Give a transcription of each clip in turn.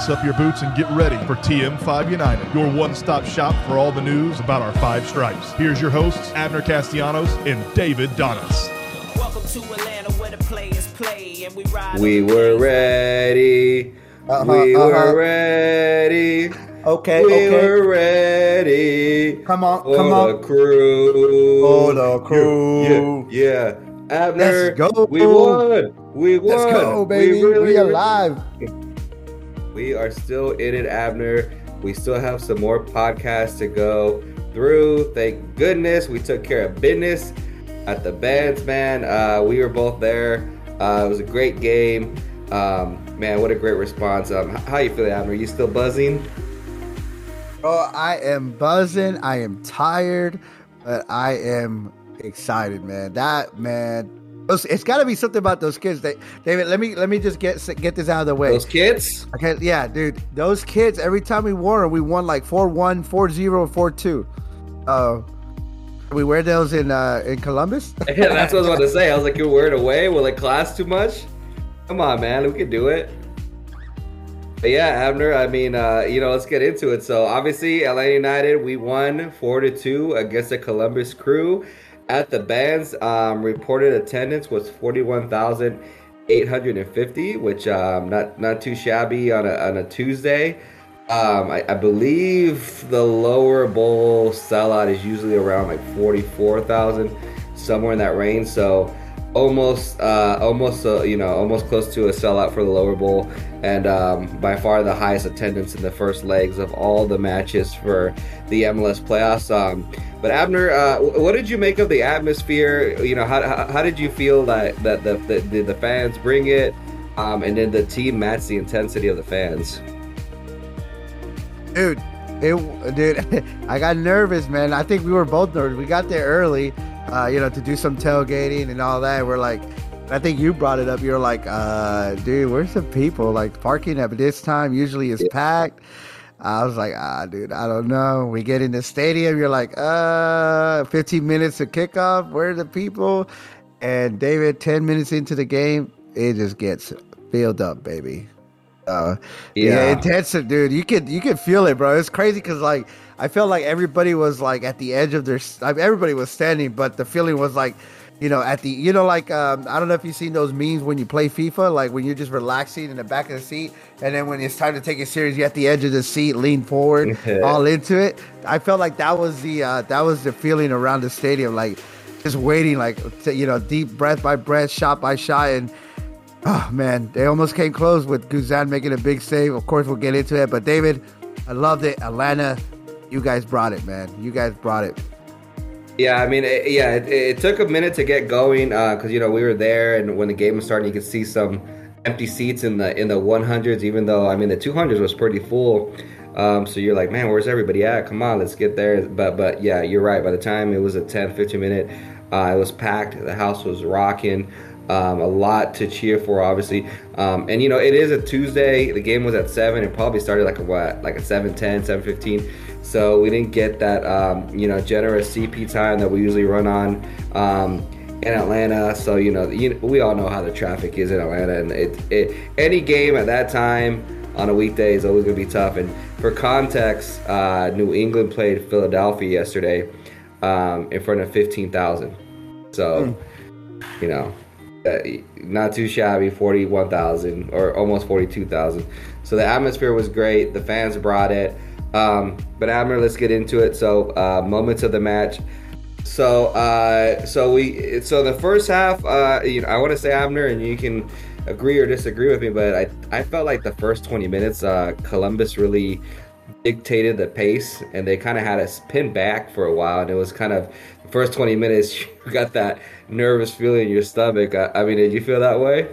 lace up your boots and get ready for TM5 United, your one-stop shop for all the news about our five stripes. Here's your hosts, Abner Castellanos and David Donis. Welcome to Atlanta, where the players play, and we ride. We were ready. We were ready. Okay, we were ready. Come on, come on. For the crew. Yeah. Abner, let's go. We won. Let's go, baby. We alive. We are still in it, Abner. We still have some more podcasts to go through. Thank goodness we took care of business at the Bands, man. We were both there. It was a great game. Man, what a great response. How you feeling, Abner? You still buzzing? Oh, I am buzzing. I am tired, but I am excited, man. It's got to be something about those kids. David, let me just get this out of the way. Those kids? Okay, yeah, dude. Those kids, every time we wore them, we won like 4-1, 4-0, 4-2. We wear those in Columbus? Yeah, that's what I was about to say. I was like, you're wearing away? Will it class too much? Come on, man. We can do it. But yeah, Abner, I mean, let's get into it. So obviously, Atlanta United, we won 4-2 against the Columbus Crew. At the Bands, reported attendance was 41,850, which not too shabby on a Tuesday. I believe the lower bowl sellout is usually around like 44,000, somewhere in that range. So almost close to a sellout for the lower bowl, and by far the highest attendance in the first legs of all the matches for the MLS playoffs. But Abner, what did you make of the atmosphere? You know, how did you feel that the fans bring it, and did the team match the intensity of the fans? Dude, I got nervous, man. I think we were both nervous. We got there early. To do some tailgating and all that. We're like, I think you brought it up. You're like, dude, where's the people? Like, parking at this time usually is packed. I was like, dude, I don't know. We get in the stadium. You're like, 15 minutes to kickoff. Where are the people? And David, 10 minutes into the game, it just gets filled up, baby. Yeah, intensive, dude. You could feel it, bro. It's crazy because like I felt like everybody was like at the edge of their. Everybody was standing, but the feeling was like, at the I don't know if you've seen those memes when you play FIFA, like when you're just relaxing in the back of the seat, and then when it's time to take it serious, you're at the edge of the seat, lean forward, all into it. I felt like that was the feeling around the stadium, like just waiting, like deep breath by breath, shot by shot, and. Oh, man, they almost came close with Guzan making a big save. Of course, we'll get into it. But, David, I loved it. Atlanta, you guys brought it, man. You guys brought it. Yeah, I mean, it took a minute to get going because, we were there. And when the game was starting, you could see some empty seats in the 100s, even though, I mean, the 200s was pretty full. So you're like, man, where's everybody at? Come on, let's get there. But yeah, you're right. By the time it was a 10, 15-minute, it was packed. The house was rocking. A lot to cheer for, obviously, and it is a Tuesday. The game was at 7. It probably started like a 7:10, 7:15. So we didn't get that generous CP time that we usually run on in Atlanta. So we all know how the traffic is in Atlanta, and it any game at that time on a weekday is always going to be tough. And for context, New England played Philadelphia yesterday in front of 15,000. So not too shabby, 41,000 or almost 42,000. So the atmosphere was great. The fans brought it. But Abner, let's get into it. So moments of the match. So so the first half, I want to say, Abner, and you can agree or disagree with me, but I felt like the first 20 minutes, Columbus really dictated the pace, and they kind of had us pinned back for a while, and it was kind of the first 20 minutes you got that nervous feeling in your stomach. I mean, did you feel that way?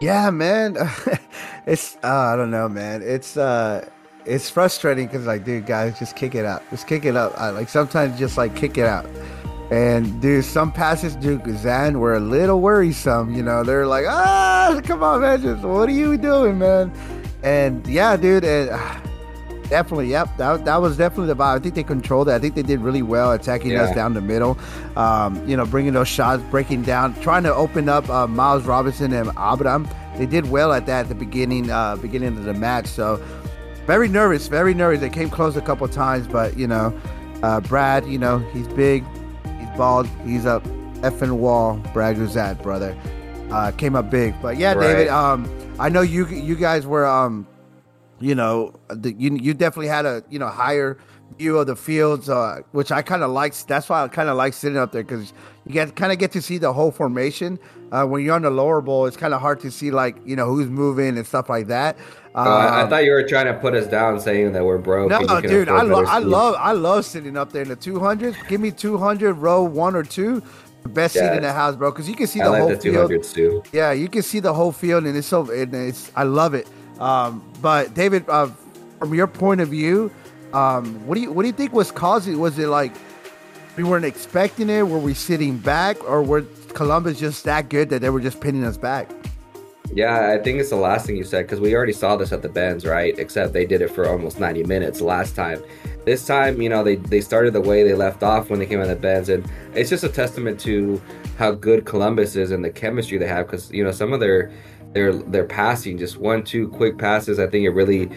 Yeah, man. It's I don't know, man. It's frustrating because like, dude, guys, just kick it out. Just kick it up. Like sometimes just like kick it out. And dude, some passes to Guzan were a little worrisome. They're like, come on, man. Just what are you doing, man? And yeah, dude. Definitely, yep. That was definitely the vibe. I think they controlled it. I think they did really well attacking us down the middle. Bringing those shots, breaking down, trying to open up Miles Robinson and Abram. They did well at that at the beginning of the match. So very nervous. They came close a couple times, but Brad, he's big, he's bald, he's a effing wall. Brad Guzan, brother, came up big. But yeah, right. David, I know you guys were. You definitely had a higher view of the fields, which I kind of liked. That's why I kind of like sitting up there, because you kind of get to see the whole formation. When you're on the lower bowl, it's kind of hard to see who's moving and stuff like that. I thought you were trying to put us down, saying that we're broke. No, dude, I love sitting up there in the 200s. Give me 200 row 1 or 2. Best seat in the house, bro, because you can see the whole field. 200s too. Yeah, you can see the whole field, and it's so. I love it. But David, from your point of view, what do you think was causing? Was it like we weren't expecting it? Were we sitting back, or were Columbus just that good that they were just pinning us back? Yeah, I think it's the last thing you said, because we already saw this at the Benz, right? Except they did it for almost 90 minutes last time. This time, they started the way they left off when they came out of the Benz, and it's just a testament to how good Columbus is and the chemistry they have, because some of their passing, just 1-2 quick passes. I think it really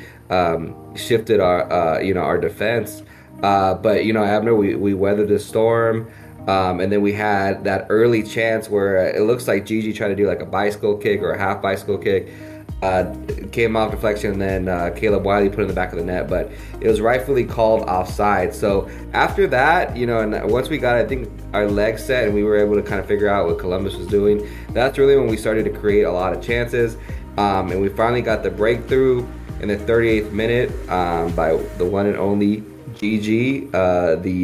shifted our defense. But Abner, we weathered the storm, and then we had that early chance where it looks like Gigi tried to do like a bicycle kick or a half bicycle kick, came off deflection, and then Caleb Wiley put it in the back of the net, but it was rightfully called offside. So after that, and once we got, I think, our legs set and we were able to kind of figure out what Columbus was doing, that's really when we started to create a lot of chances, and we finally got the breakthrough in the 38th minute by the one and only Gigi, the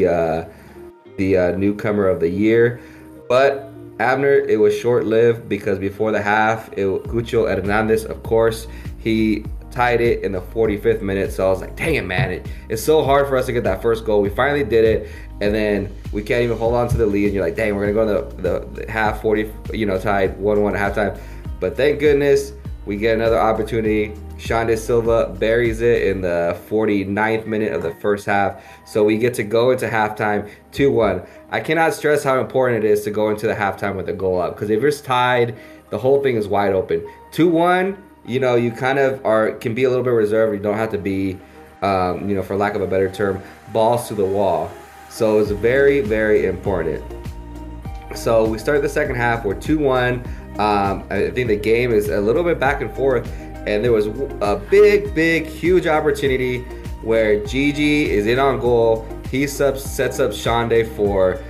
newcomer of the year. But Abner, it was short-lived, because before the half, Cucho Hernandez, of course, he tied it in the 45th minute. So I was like, dang it, man, it's so hard for us to get that first goal. We finally did it, and then we can't even hold on to the lead. And you're like, dang, we're going to go to the half 40, tied 1-1 at halftime. But thank goodness we get another opportunity. Shondy Silva buries it in the 49th minute of the first half. So we get to go into halftime 2-1. I cannot stress how important it is to go into the halftime with a goal up, because if it's tied, the whole thing is wide open. 2-1, you kind of can be a little bit reserved. You don't have to be, for lack of a better term, balls to the wall. So it's very, very important. So we start the second half. We're 2-1. I think the game is a little bit back and forth. And there was a huge opportunity where Gigi is in on goal. He sets up Shondy for,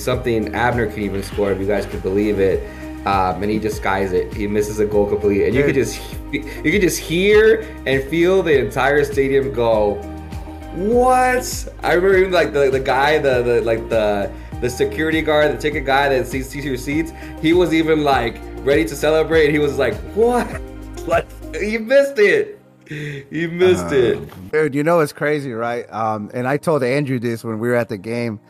something Abner can even score, if you guys could believe it. And he just skies it. He misses a goal completely. And you could just hear and feel the entire stadium go, what? I remember even like the guy, the security guard, the ticket guy that sees your seats, he was even like ready to celebrate. He was like, what? Like, you missed it. You missed it. Dude, it's crazy, right? And I told Andrew this when we were at the game,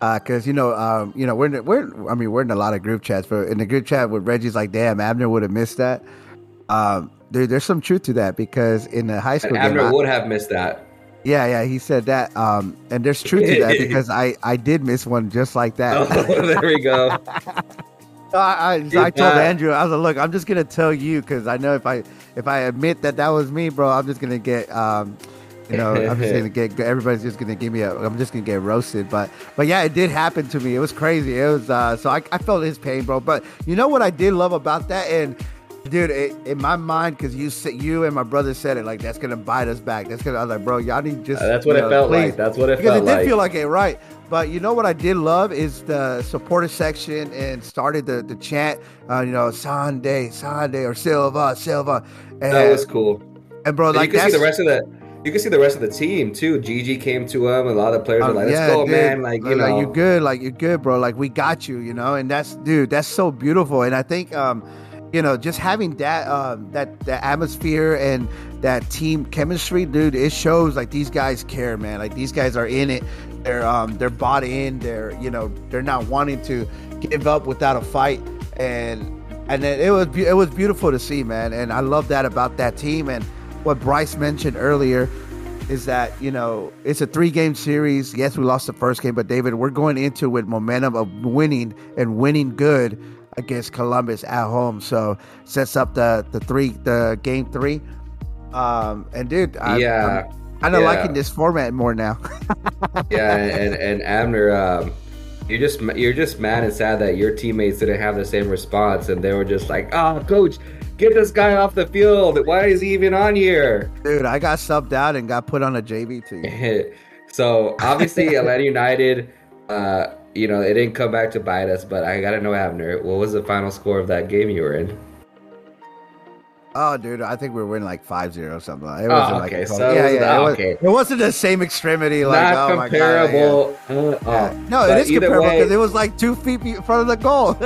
because, we're in a lot of group chats, but in the group chat with Reggie's like, damn, Abner would have missed that. Dude, there's some truth to that, because in the high school game, Abner would have missed that. Yeah, he said that. And there's truth to that, because I did miss one just like that. Oh, there we go. I told Andrew, I was like, look, I'm just gonna tell you, because I know if I admit that was me, bro, I'm just gonna get everybody's just gonna give me I'm just gonna get roasted. But yeah, it did happen to me. It was crazy. It was so I felt his pain, bro. But you know what I did love about that, and dude, in my mind, because you and my brother said it, like, that's gonna bite us back. I was like, bro, y'all need just. That's what it felt like. That's what it felt like. Because it did feel like it, right? But you know what I did love is the supporter section, and started the chant, Shondy or Silva. And that was cool. And bro, like, you can see the rest of the team too. Gigi came to him. A lot of the players were like, let's go, dude, man. Like, you know, you're good, bro. Like, we got you, and that's so beautiful. And I think, just having that that atmosphere and that team chemistry, dude, it shows like these guys care, man. Like, these guys are in it. They're bought in. They're they're not wanting to give up without a fight. And it was beautiful to see, man. And I love that about that team. And what Bryce mentioned earlier, is that, you know, it's a 3-game series. Yes, we lost the first game, but David, we're going into with momentum of winning and winning good against Columbus at home. So sets up the game three. And dude, I'm liking this format more now. Yeah, and Abner, you're just mad and sad that your teammates didn't have the same response, and they were just like, "Oh, coach, get this guy off the field. Why is he even on here?" Dude, I got subbed out and got put on a JV team. So obviously, Atlanta United, you know, it didn't come back to bite us. But I gotta know, Abner, what was the final score of that game you were in? Oh, dude, I think we were in like 5-0 or something. It wasn't like it wasn't the same extremity. Like, not comparable. My God, No, but it is comparable because it was like 2 feet in front of the goal.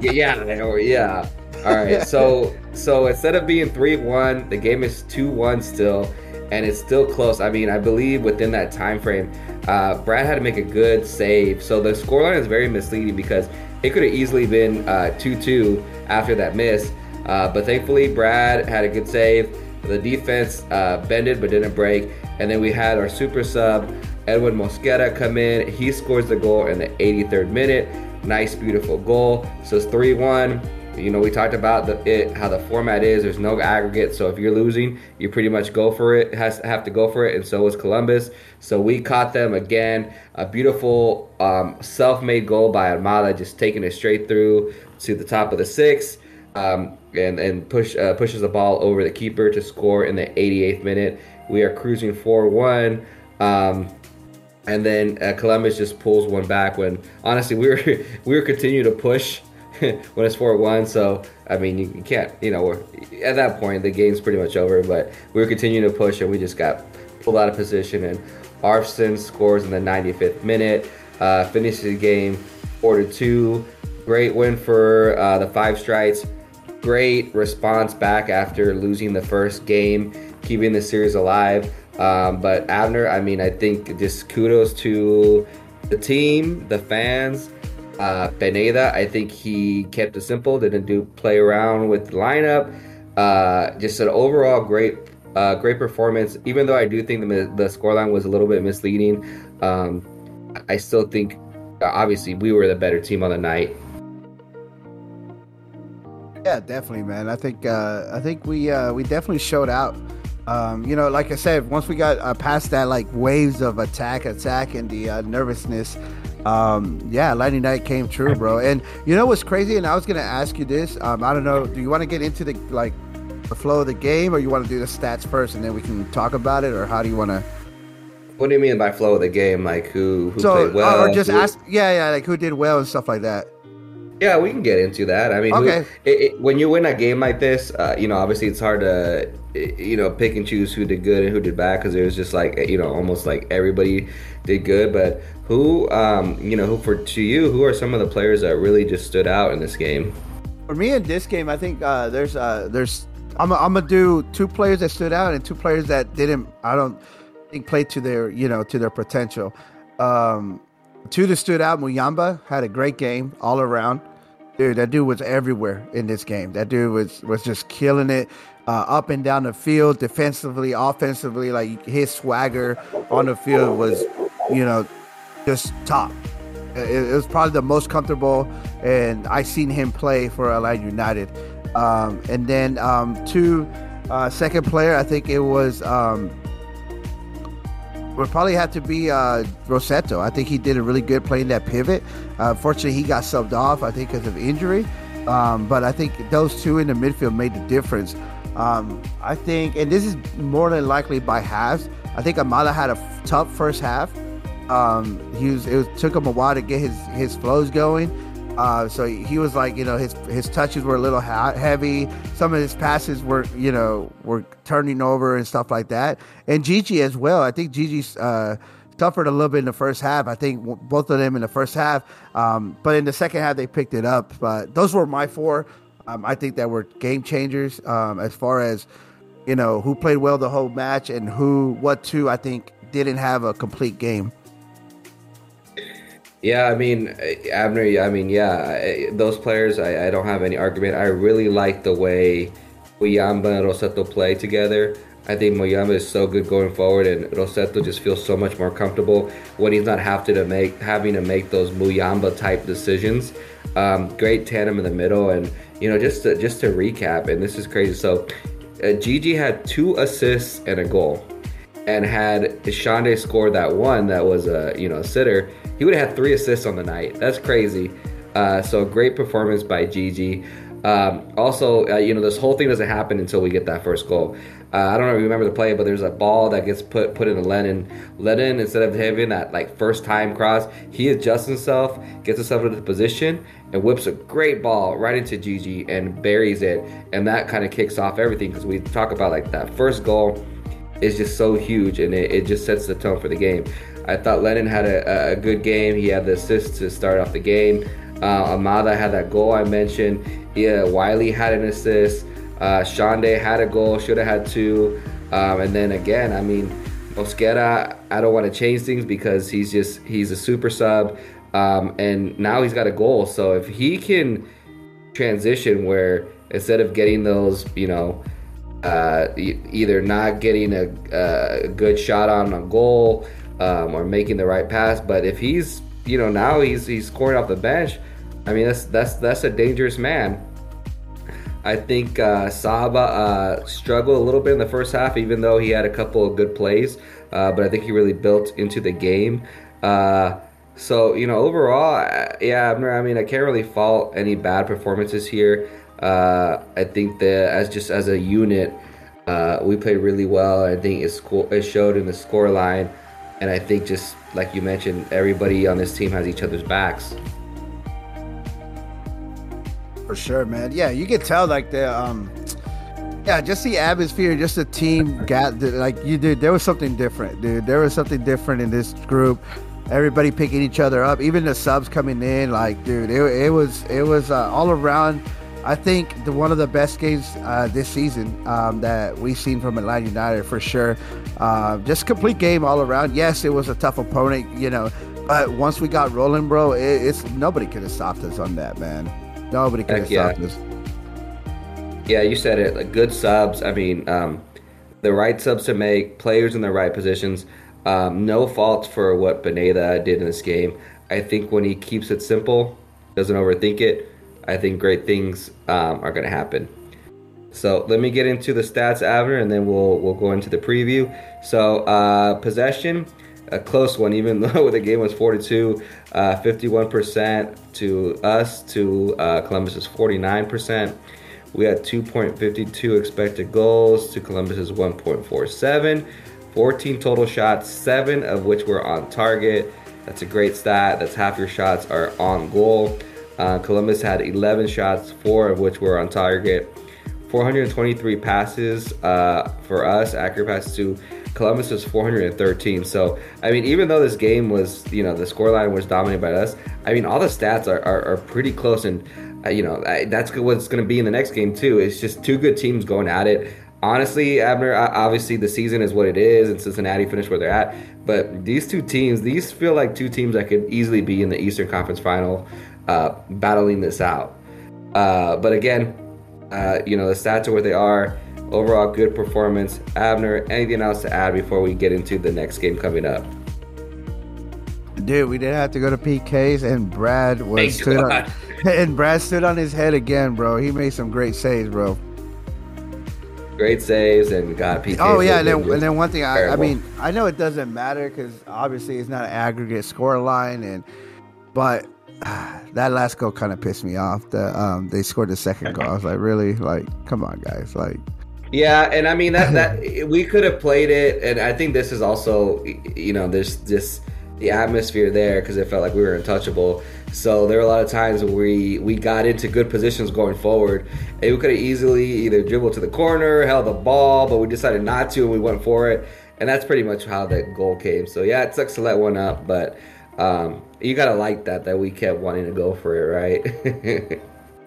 Yeah. All right. So instead of being 3-1, the game is 2-1 still, and it's still close. I mean, I believe within that time frame, Brad had to make a good save. So the scoreline is very misleading because it could have easily been 2-2 after that miss. But thankfully, Brad had a good save. The defense bended but didn't break. And then we had our super sub, Edwin Mosqueda, come in. He scores the goal in the 83rd minute. Nice, beautiful goal. So it's 3-1. You know, we talked about how the format is. There's no aggregate. So if you're losing, you pretty much go for it. Have to go for it. And so was Columbus. So we caught them again. A beautiful self-made goal by Almada, just taking it straight through to the top of the sixth. And pushes the ball over the keeper to score in the 88th minute. We are cruising 4-1, and then Columbus just pulls one back. When honestly, we were continuing to push when it's 4-1. So I mean, you can't, you know, at that point the game's pretty much over. But we were continuing to push, and we just got pulled out of position. And Arfsten scores in the 95th minute, finishes the game 4-2. Great win for the Five Stripes. Great response back after losing the first game, keeping the series alive. But Abner, I mean, I think just kudos to the team, the fans. Beneda, I think he kept it simple, didn't play around with the lineup. Just an overall great performance. Even though I do think the scoreline was a little bit misleading, I still think obviously we were the better team on the night. Yeah, definitely, man. I think we definitely showed out. You know, like I said, once we got past that, like, waves of attack, and the nervousness, Atlanta United came true, bro. And you know what's crazy? And I was gonna ask you this. I don't know. Do you want to get into the flow of the game, or you want to do the stats first, and then we can talk about it, or how do you want to? What do you mean by flow of the game? Like who played well? Or just ask? Yeah, like who did well and stuff like that. Yeah, we can get into that. I mean, okay. When you win a game like this, you know, obviously it's hard to, you know, pick and choose who did good and who did bad, because it was just like, you know, almost like everybody did good. But who are some of the players that really just stood out in this game? For me, in this game, I think there's I'm gonna do two players that stood out and two players that didn't. I don't think played to their, you know, to their potential. Two that stood out. Muyumba had a great game all around. Dude, that dude was everywhere in this game. That dude was just killing it, up and down the field, defensively, offensively. Like, his swagger on the field was, you know, just top. It was probably the most comfortable, and I seen him play for Atlanta United. And then second player, I think it was would probably have to be Rosetto. I think he did a really good playing that pivot. Unfortunately, he got subbed off, I think, because of injury. But I think those two in the midfield made the difference. I think, and this is more than likely by halves, I think Almada had a tough first half. It took him a while to get his flows going. So he was like, you know, his touches were a little heavy. Some of his passes were, you know, turning over and stuff like that. And Gigi as well. I think Gigi suffered a little bit in the first half. I think both of them in the first half. But in the second half, they picked it up. But those were my four. I think that were game changers, as far as, you know, who played well the whole match and what two I think didn't have a complete game. Yeah, I mean, Abner, those players, I don't have any argument. I really like the way Muyumba and Rosetto play together. I think Muyumba is so good going forward, and Rosetto just feels so much more comfortable when he's not having to make those Muyumba type decisions. Great tandem in the middle, and you know, just to recap, and this is crazy. So Gigi had 2 assists and a goal, and had Shondy scored that one that was a sitter, he would have had 3 assists on the night. That's crazy. So great performance by Gigi. This whole thing doesn't happen until we get that first goal. I don't know if you remember the play, but there's a ball that gets put into Lennon. Lennon, instead of having that first time cross, he adjusts himself, gets himself into the position, and whips a great ball right into Gigi and buries it. And that kind of kicks off everything, because we talk about that first goal is just so huge, and it just sets the tone for the game. I thought Lennon had a good game. He had the assist to start off the game. Almada had that goal I mentioned. Yeah, Wiley had an assist. Shondy had a goal, should have had 2. And then again, Mosqueda, I don't want to change things because he's a super sub. And now he's got a goal. So if he can transition where instead of getting those, either not getting a good shot on a goal or making the right pass, but if he's now he's scoring off the bench. That's a dangerous man. I think Saba struggled a little bit in the first half, even though he had a couple of good plays. But I think he really built into the game. Overall, yeah, Abner. I can't really fault any bad performances here. I think that as a unit, we played really well. I think it showed in the scoreline. And I think just like you mentioned, everybody on this team has each other's backs. For sure, man. Yeah, you can tell just the atmosphere, just the team got there was something different, dude. There was something different in this group. Everybody picking each other up, even the subs coming in, it was all around. I think one of the best games this season that we've seen from Atlanta United for sure. Just complete game all around. Yes, it was a tough opponent, but once we got rolling, bro, it's nobody could have stopped us on that, man. Nobody could have stopped us. Yeah, you said it. Good subs. The right subs to make, players in the right positions. No faults for what Beneda did in this game. I think when he keeps it simple, doesn't overthink it, I think great things are going to happen. So let me get into the stats, Abner, and then we'll go into the preview. So possession, a close one, even though the game was 42, 51% to us, to Columbus's 49%. We had 2.52 expected goals to Columbus's 1.47, 14 total shots, 7 of which were on target. That's a great stat. That's half your shots are on goal. Columbus had 11 shots, 4 of which were on target. 423 passes for us, accurate passes to Columbus was 413. So, even though this game was, the scoreline was dominated by us, all the stats are pretty close. And, that's what's going to be in the next game, too. It's just 2 good teams going at it. Honestly, Abner, obviously the season is what it is, and Cincinnati finished where they're at. But these 2 teams, these feel like 2 teams that could easily be in the Eastern Conference Final. Battling this out. But again, the stats are where they are. Overall, good performance. Abner, anything else to add before we get into the next game coming up? Dude, we did have to go to PKs, and Brad stood on his head again, bro. He made some great saves, bro. Great saves and got PKs. Oh yeah, and then one thing, I know it doesn't matter because obviously it's not an aggregate scoreline, but. That last goal kind of pissed me off. They scored the second goal. I was like, really? Come on, guys. Yeah, and that we could have played it, and I think this is also, there's just the atmosphere there because it felt like we were untouchable. So there were a lot of times we got into good positions going forward, and we could have easily either dribbled to the corner, held the ball, but we decided not to, and we went for it, and that's pretty much how that goal came. So yeah, it sucks to let one up, but. You gotta like that we kept wanting to go for it, right?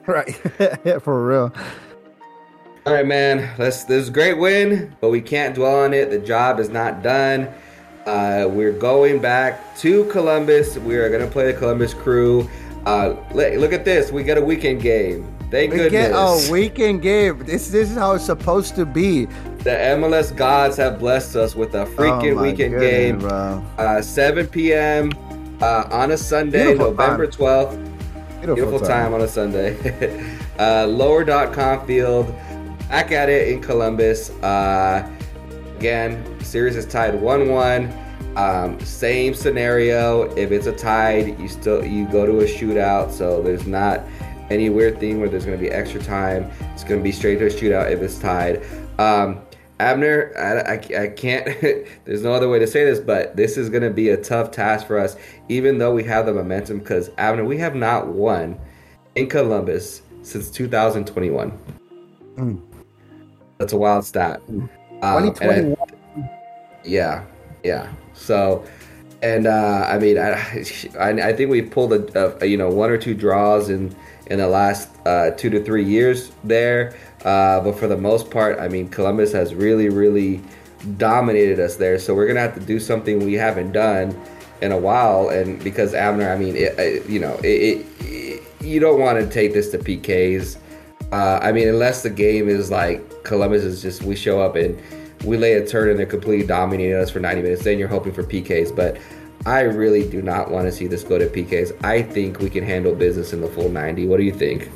Right. Yeah, for real. All right, man. This is a great win, but we can't dwell on it. The job is not done. We're going back to Columbus. We are gonna play the Columbus Crew. Look at this. We got a weekend game. Thank goodness. Weekend game. This is how it's supposed to be. The MLS gods have blessed us with a freaking weekend game. 7 p.m. On a Sunday, November 12th. Beautiful time on a Sunday. Lower.com field. Back at it in Columbus. Again, series is tied 1-1. Same scenario. If it's a tied, you go to a shootout. So there's not any weird thing where there's going to be extra time. It's going to be straight to a shootout if it's tied. Abner, I can't. There's no other way to say this, but this is going to be a tough task for us, even though we have the momentum. Because Abner, we have not won in Columbus since 2021. That's a wild stat. 2021. Yeah. So, and I mean, I think we pulled one or two draws in the last 2 to 3 years there. But for the most part, I mean, Columbus has really, really dominated us there. So we're going to have to do something we haven't done in a while. And because Abner, I mean, you don't want to take this to PKs. I mean, unless the game is like Columbus is just, we show up and we lay a turn and they're completely dominating us for 90 minutes. Then you're hoping for PKs. But I really do not want to see this go to PKs. I think we can handle business in the full 90. What do you think?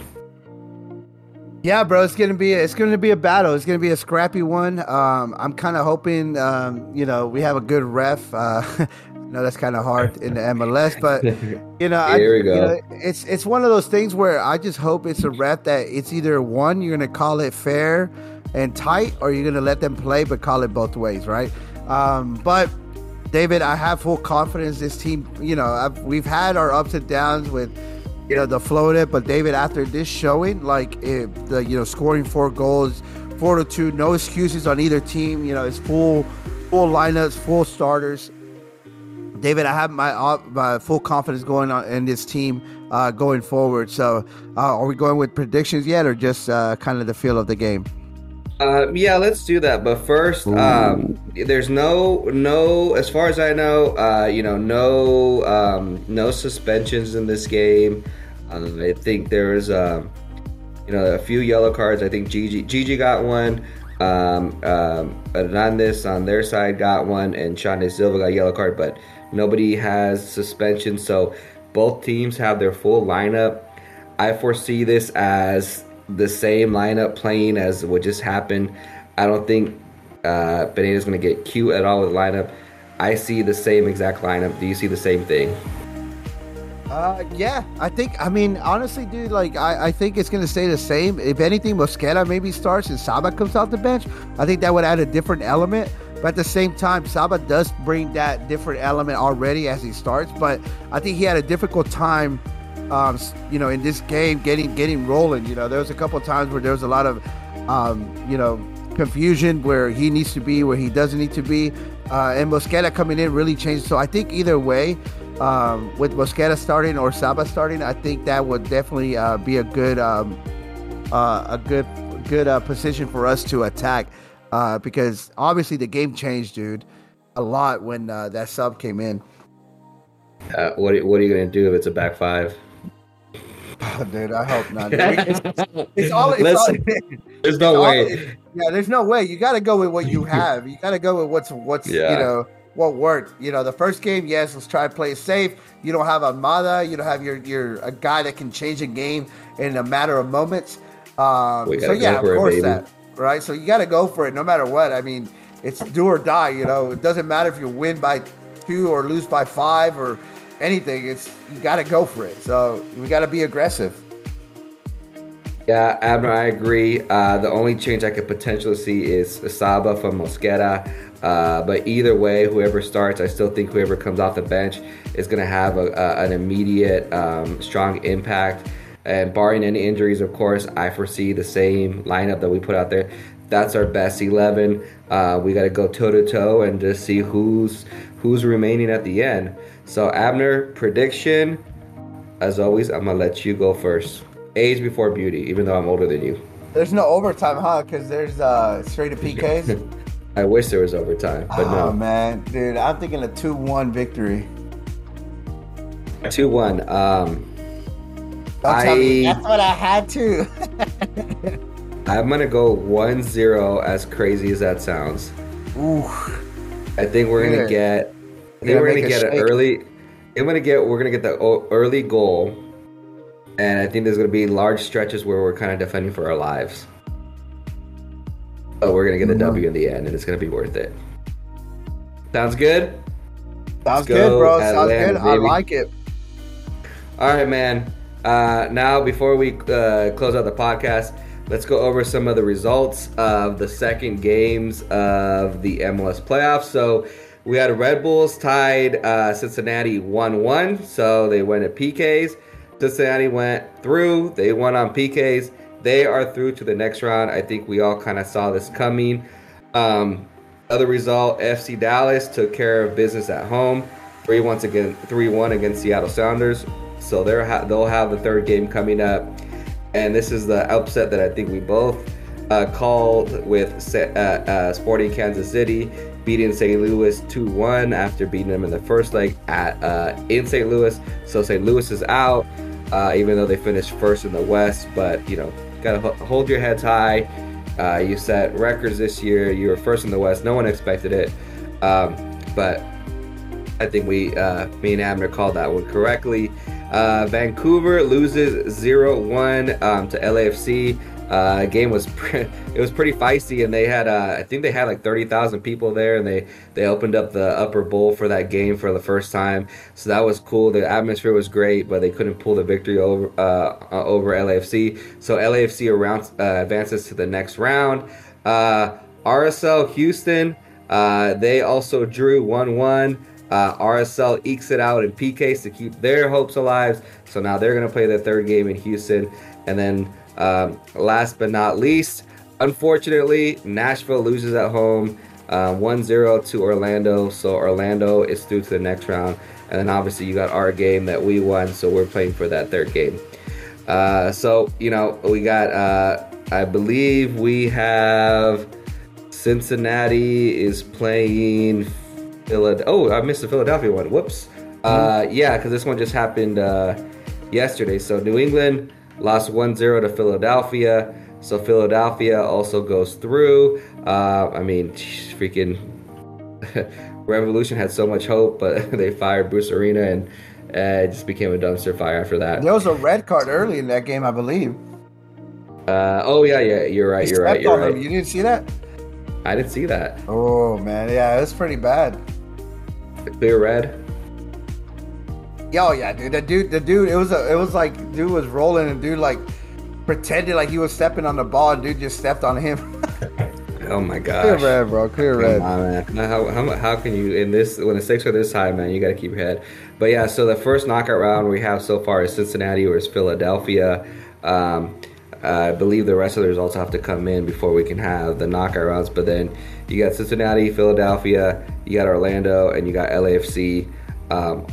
Yeah, bro, it's gonna be a battle. It's gonna be a scrappy one. I'm kind of hoping, we have a good ref. No, that's kind of hard in the MLS, but it's one of those things where I just hope it's a ref that it's either one, you're gonna call it fair and tight, or you're gonna let them play but call it both ways, right? But David, I have full confidence this team. We've had our ups and downs with. The floated, but David, after this showing, scoring 4 goals, 4-2, no excuses on either team. It's full lineups, full starters. David, I have my full confidence going on in this team going forward. So, are we going with predictions yet, or just kind of the feel of the game? Yeah, let's do that. But first, there's no, as far as I know, no suspensions in this game. I think there is, a few yellow cards. I think Gigi got one. Hernandez on their side got one, and Shondy Silva got a yellow card. But nobody has suspension, so both teams have their full lineup. I foresee this as the same lineup playing as what just happened. I don't think Beneda's going to get cute at all with the lineup. I see the same exact lineup. Do you see the same thing? Yeah, I think, honestly, dude, I think it's going to stay the same. If anything, Mosqueda maybe starts and Saba comes off the bench. I think that would add a different element. But at the same time, Saba does bring that different element already as he starts. But I think he had a difficult time in this game, getting rolling. There was a couple of times where there was a lot of, confusion where he needs to be, where he doesn't need to be. And Mosqueda coming in really changed. So I think either way, with Mosqueda starting or Saba starting, I think that would definitely be a good position for us to attack. Because obviously the game changed, dude, a lot when that sub came in. What are you gonna do if it's a back five? Oh, dude, I hope not. There's no way. You got to go with what you have. You got to go with what worked. The first game, yes, let's try to play safe. You don't have Almada. You don't have your guy that can change a game in a matter of moments. That right. So you got to go for it, no matter what. I mean, it's do or die. It doesn't matter if you win by 2 or lose by 5 or anything. It's you got to go for it. So we got to be aggressive. Yeah, Abner, I agree. The only change I could potentially see is Saba from Mosqueda. But either way, whoever starts, I still think whoever comes off the bench is going to have an immediate strong impact. And barring any injuries, of course, I foresee the same lineup that we put out there. That's our best 11. We got to go toe-to-toe and just see who's remaining at the end. So, Abner, prediction. As always, I'm going to let you go first. Age before beauty, even though I'm older than you. There's no overtime, huh? Because there's straight to PKs? I wish there was overtime, but no. Oh, man. Dude, I'm thinking a 2-1 victory. 2-1. That's what I had to. I'm going to go 1-0, as crazy as that sounds. Ooh. I think we're going to get the early goal. And I think there's going to be large stretches where we're kind of defending for our lives. But we're going to get the W in the end, and it's going to be worth it. Sounds good? Sounds good, bro. Sounds good. I like it. All right, man. Now, before we close out the podcast, let's go over some of the results of the second games of the MLS playoffs. So we had Red Bulls tied Cincinnati 1-1, so they went at PKs. Cincinnati went through. They won on PKs. They are through to the next round. I think we all kind of saw this coming. Other result, FC Dallas took care of business at home, 3-1 against Seattle Sounders. So they'll have the third game coming up. And this is the upset that I think we both called, with Sporting Kansas City beating St. Louis 2-1 after beating them in the first leg in St. Louis. So St. Louis is out, even though they finished first in the West. But, you know, got to hold your heads high. You set records this year. You were first in the West. No one expected it. But I think me and Abner called that one correctly. Vancouver loses 0-1 to LAFC. Game was it was pretty feisty, and they had I think they had like 30,000 people there, and they opened up the upper bowl for that game for the first time, so that was cool. The atmosphere was great, but they couldn't pull the victory over LAFC. So LAFC advances to the next round. RSL Houston, they also drew 1-1. RSL ekes it out in PKs to keep their hopes alive. So now they're going to play their third game in Houston. And then last but not least, unfortunately, Nashville loses at home 1-0 to Orlando. So Orlando is through to the next round. And then obviously you got our game that we won. So we're playing for that third game. So, you know, we got, I believe we have Cincinnati is playing Oh, I missed the Philadelphia one. Whoops. Yeah, because this one just happened yesterday. So New England lost 1-0 to Philadelphia. So Philadelphia also goes through. I mean, freaking Revolution had so much hope, but they fired Bruce Arena, and it just became a dumpster fire after that. There was a red card early in that game, I believe. You're right. You didn't see that? I didn't see that. Oh, man. Yeah, it's pretty bad. The clear red? Yo, yeah, dude. The dude, dude was rolling, and dude, like, pretended like he was stepping on the ball, and dude just stepped on him. Oh, my gosh. Clear red, bro. Clear red. Come on, man. How can you, when the stakes are this high, man, you got to keep your head. But, yeah, so the first knockout round we have so far is Cincinnati versus Philadelphia. I believe the rest of the results have to come in before we can have the knockout rounds. But then you got Cincinnati, Philadelphia, you got Orlando, and you got LAFC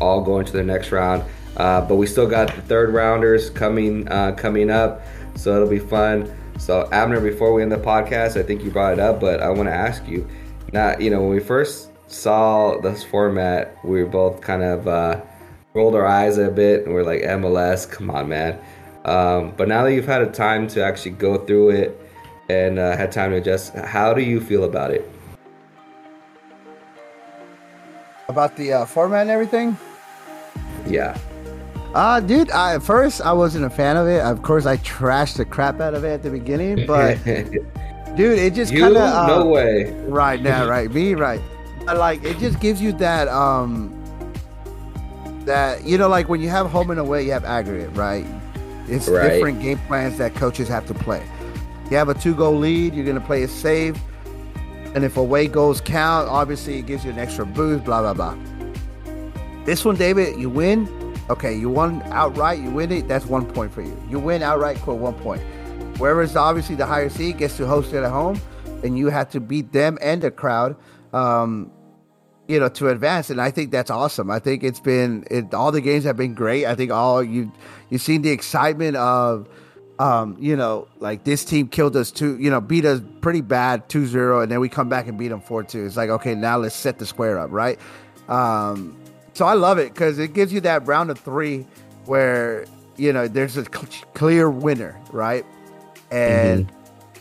all going to the next round. But we still got the third rounders coming up, so it'll be fun. So, Abner, before we end the podcast, I think you brought it up, but I want to ask you. Now, you know, when we first saw this format, we were both kind of rolled our eyes a bit, and we're like, MLS, come on, man. But now that you've had a time to actually go through it and had time to adjust, how do you feel about it? About the format and everything? Yeah. Dude, at first I wasn't a fan of it. Of course, I trashed the crap out of it at the beginning, but dude, it just kind of no way. Right now, right, me, right. But, like, it just gives you that that, you know, like when you have home and away, you have aggregate, right? It's right. Different game plans that coaches have to play. You have a 2-goal lead, you're going to play a save. And if away goals count, obviously it gives you an extra boost, blah, blah, blah. This one, David, you win. Okay, you won outright, you win it. That's 1 point for you. You win outright, quit 1 point. Whereas obviously the higher seed gets to host it at home, and you have to beat them and the crowd, you know, to advance. And I think that's awesome. I think it's been all the games have been great. I think all you've seen the excitement of you know, like, this team killed us two, you know, beat us pretty bad 2-0, and then we come back and beat them 4-2. It's like, okay, now let's set the square up, right? So I love it because it gives you that round of three where, you know, there's a clear winner, right? And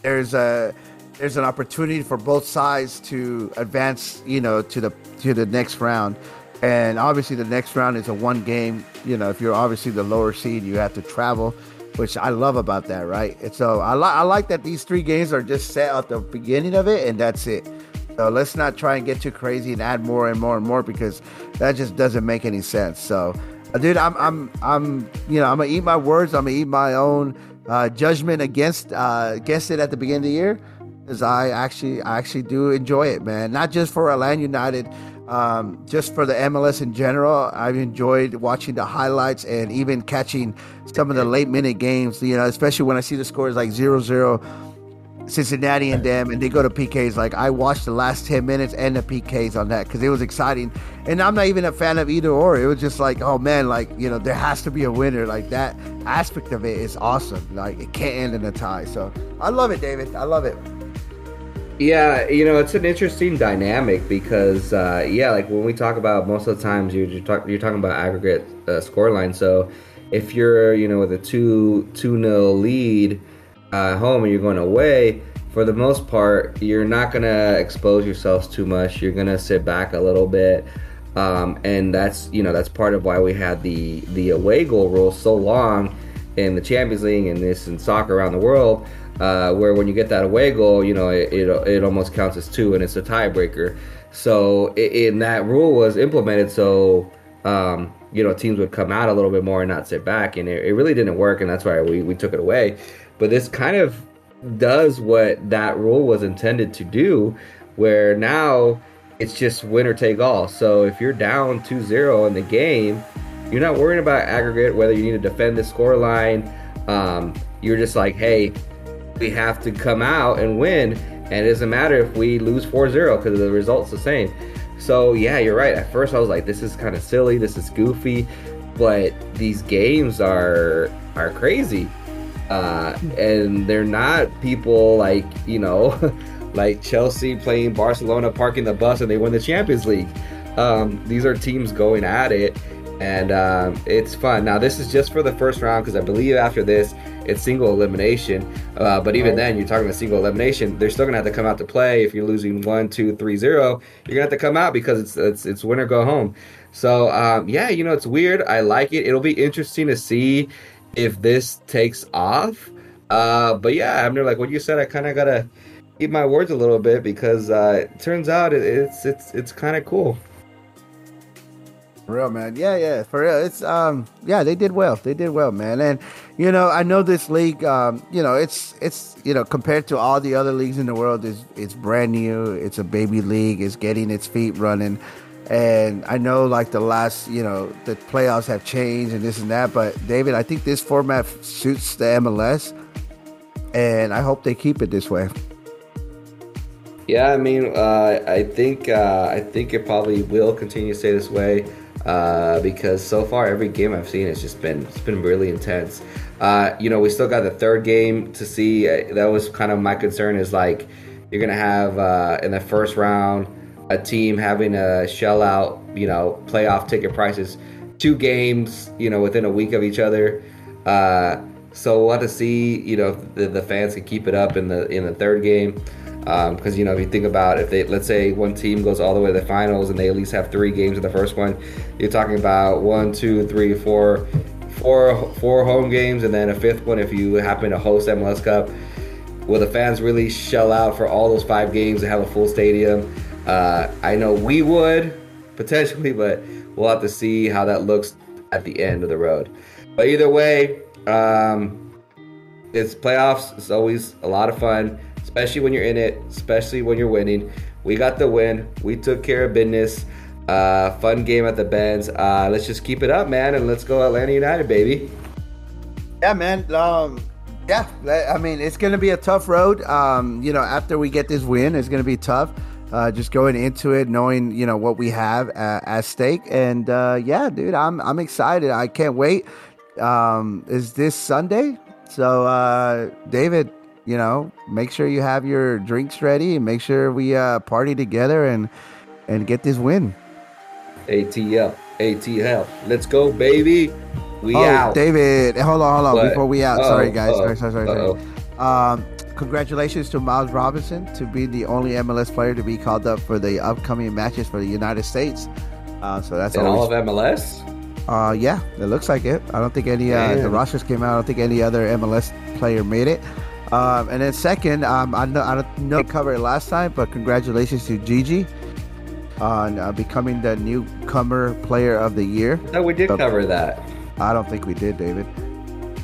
there's an opportunity for both sides to advance, you know, to the next round. And obviously the next round is a one game, you know, if you're obviously the lower seed, you have to travel, which I love about that, right? And so I like that these three games are just set at the beginning of it, and that's it. So let's not try and get too crazy and add more and more and more, because that just doesn't make any sense. So, dude, I'm you know, I'm gonna eat my words. I'm gonna eat my own judgment against it at the beginning of the year, because I actually do enjoy it, man. Not just for Atlanta United, just for the MLS in general. I've enjoyed watching the highlights and even catching some of the late minute games. You know, especially when I see the scores like 0-0. Cincinnati and them, and they go to PKs. Like, I watched the last 10 minutes and the PKs on that because it was exciting, and I'm not even a fan of either or. It was just like, oh man, like, you know, there has to be a winner. Like, that aspect of it is awesome. Like, it can't end in a tie. So I love it, David. I love it. Yeah, you know, it's an interesting dynamic because like when we talk about, most of the times you're talking about aggregate scoreline. So if you're, you know, with a 2-0 lead home and you're going away, for the most part you're not going to expose yourselves too much. You're going to sit back a little bit, and that's, you know, that's part of why we had the away goal rule so long in the Champions League and this in soccer around the world, where when you get that away goal, you know, it almost counts as two and it's a tiebreaker. So in that rule was implemented so you know, teams would come out a little bit more and not sit back, and it really didn't work, and that's why we took it away. But this kind of does what that rule was intended to do, where now it's just winner take all. So if you're down 2-0 in the game, you're not worrying about aggregate, whether you need to defend the scoreline. You're just like, hey, we have to come out and win. And it doesn't matter if we lose 4-0 because the result's the same. So, yeah, you're right. At first I was like, this is kind of silly. This is goofy. But these games are crazy. And they're not people like, you know, like Chelsea playing Barcelona, parking the bus, and they win the Champions League. These are teams going at it, and it's fun. Now, this is just for the first round, because I believe after this, it's single elimination. But even then, you're talking about single elimination. They're still going to have to come out to play. If you're losing 1, 2, 3, 0, you're going to have to come out because it's win or go home. So, yeah, you know, it's weird. I like it. It'll be interesting to see if this takes off. But yeah, Abner, like what you said, I kind of gotta eat my words a little bit, because it turns out it's kind of cool. For real, man. Yeah, for real. It's yeah, they did well, man. And you know, I know this league, you know, it's you know, compared to all the other leagues in the world, it's brand new. It's a baby league. It's getting its feet running. And I know, like, the last, you know, the playoffs have changed and this and that. But, David, I think this format suits the MLS. And I hope they keep it this way. Yeah, I mean, I think it probably will continue to stay this way. Because so far, every game I've seen has just been really intense. You know, we still got the third game to see. That was kind of my concern, is, like, you're going to have, in the first round, a team having to shell out, you know, playoff ticket prices, 2 games, you know, within a week of each other. So we'll have to see, you know, if the fans can keep it up in the third game, because you know, if you think about, if they, let's say one team goes all the way to the finals and they at least have 3 games in the first one, you're talking about 1, 2, 3, 4 home games, and then a 5th one if you happen to host MLS Cup. Will the fans really shell out for all those 5 games and have a full stadium? I know we would, potentially, but we'll have to see how that looks at the end of the road. But either way, it's playoffs. It's always a lot of fun, especially when you're in it, especially when you're winning. We got the win. We took care of business. Fun game at the Benz. Let's just keep it up, man, and let's go Atlanta United, baby. Yeah, man. Yeah, I mean, it's going to be a tough road. You know, after we get this win, it's going to be tough. Just going into it, knowing, you know, what we have at stake. And yeah, dude, I'm excited. I can't wait. Is this Sunday? So David, you know, make sure you have your drinks ready, and make sure we party together and get this win. ATL. Let's go, baby. We out. David, hold on. Before we out, sorry guys. Sorry. Congratulations to Miles Robinson to be the only MLS player to be called up for the upcoming matches for the United States. So that's always... all of MLS? Yeah, it looks like it. I don't think any the rosters came out. I don't think any other MLS player made it. And then second, I don't know covered it last time, but congratulations to Gigi on becoming the newcomer player of the year. No, we did cover that. I don't think we did, David.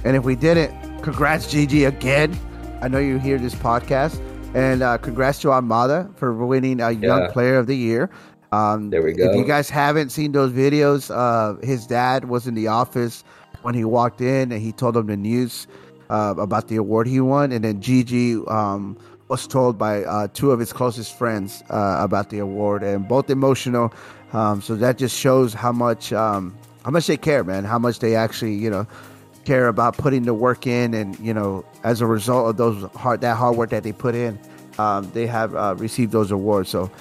And if we didn't, congrats, Gigi, again. I know you hear this podcast. And congrats to Almada for winning a Young Player of the Year. There we go. If you guys haven't seen those videos, his dad was in the office when he walked in, and he told him the news about the award he won. And then Gigi was told by two of his closest friends about the award, and both emotional. So that just shows how much they care, man, how much they actually, care about putting the work in, and as a result of that hard work that they put in, they have received those awards. So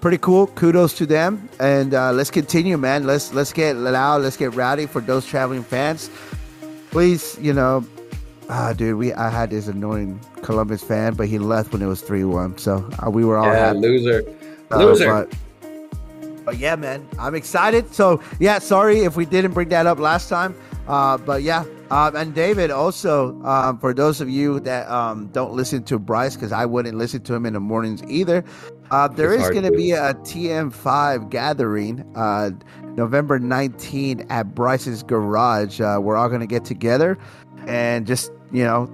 pretty cool. Kudos to them. And let's continue, man. Let's get loud. Let's get rowdy for those traveling fans. Please, I had this annoying Columbus fan, but he left when it was 3-1. So we were all happy. Loser. But yeah, man, I'm excited. So yeah, sorry if we didn't bring that up last time. But yeah. And David, also, for those of you that don't listen to Bryce, because I wouldn't listen to him in the mornings either, there is going to be a TM5 gathering November 19th at Bryce's Garage. We're all going to get together and just,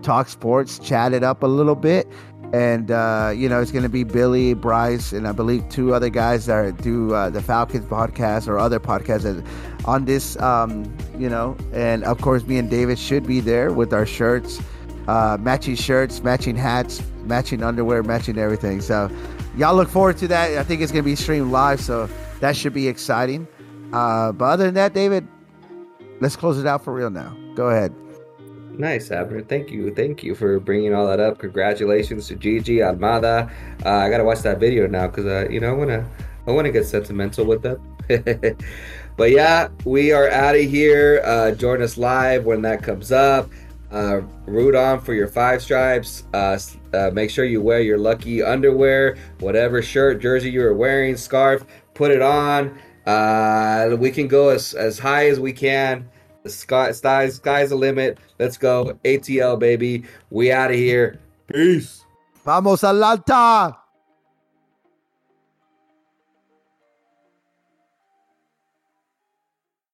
talk sports, chat it up a little bit. And, it's going to be Billy, Bryce, and I believe two other guys that do the Falcons podcast or other podcasts on this, and of course, me and David should be there with our shirts, matching hats, matching underwear, matching everything. So y'all look forward to that. I think it's going to be streamed live, so that should be exciting. But other than that, David, let's close it out for real now. Go ahead. Nice, Abner. Thank you for bringing all that up. Congratulations to Gigi Almada. I gotta watch that video now because I wanna get sentimental with them. But yeah, we are out of here. Join us live when that comes up. Root on for your 5 stripes. Make sure you wear your lucky underwear, whatever shirt, jersey you are wearing, scarf. Put it on. We can go as high as we can. Sky's the limit. Let's go. ATL, baby. We out of here. Peace. Vamos al altar.